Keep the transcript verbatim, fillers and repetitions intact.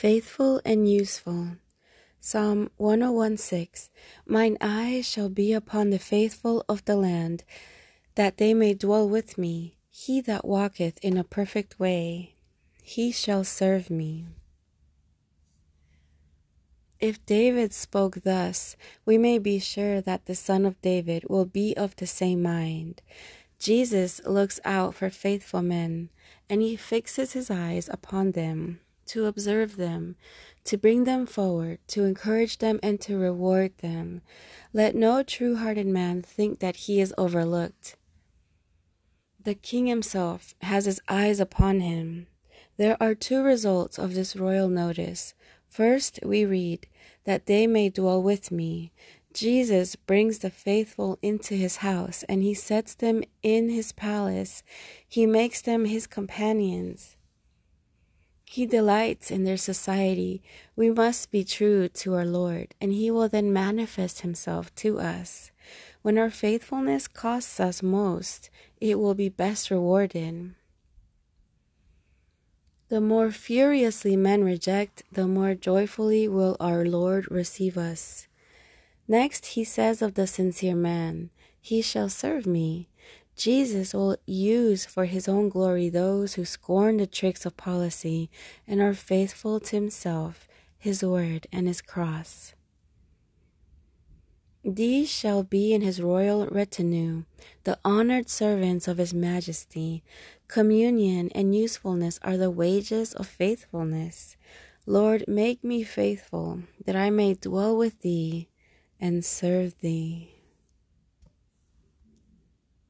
faithful and useful. Psalm one oh one six. Mine eyes shall be upon the faithful of the land, that they may dwell with me. He that walketh in a perfect way, he shall serve me. If David spoke thus, we may be sure that the Son of David will be of the same mind. Jesus looks out for faithful men, and he fixes his eyes upon them, to observe them, to bring them forward, to encourage them, and to reward them. Let no true-hearted man think that he is overlooked. The king himself has his eyes upon him. There are two results of this royal notice. First, we read, that they may dwell with me. Jesus brings the faithful into his house, and he sets them in his palace. He makes them his companions. He delights in their society. We must be true to our Lord, and he will then manifest himself to us. When our faithfulness costs us most, it will be best rewarded. The more furiously men reject, the more joyfully will our Lord receive us. Next, he says of the sincere man, he shall serve me. Jesus will use for his own glory those who scorn the tricks of policy and are faithful to himself, his word, and his cross. These shall be in his royal retinue, the honored servants of his majesty. Communion and usefulness are the wages of faithfulness. Lord, make me faithful, that I may dwell with thee and serve thee.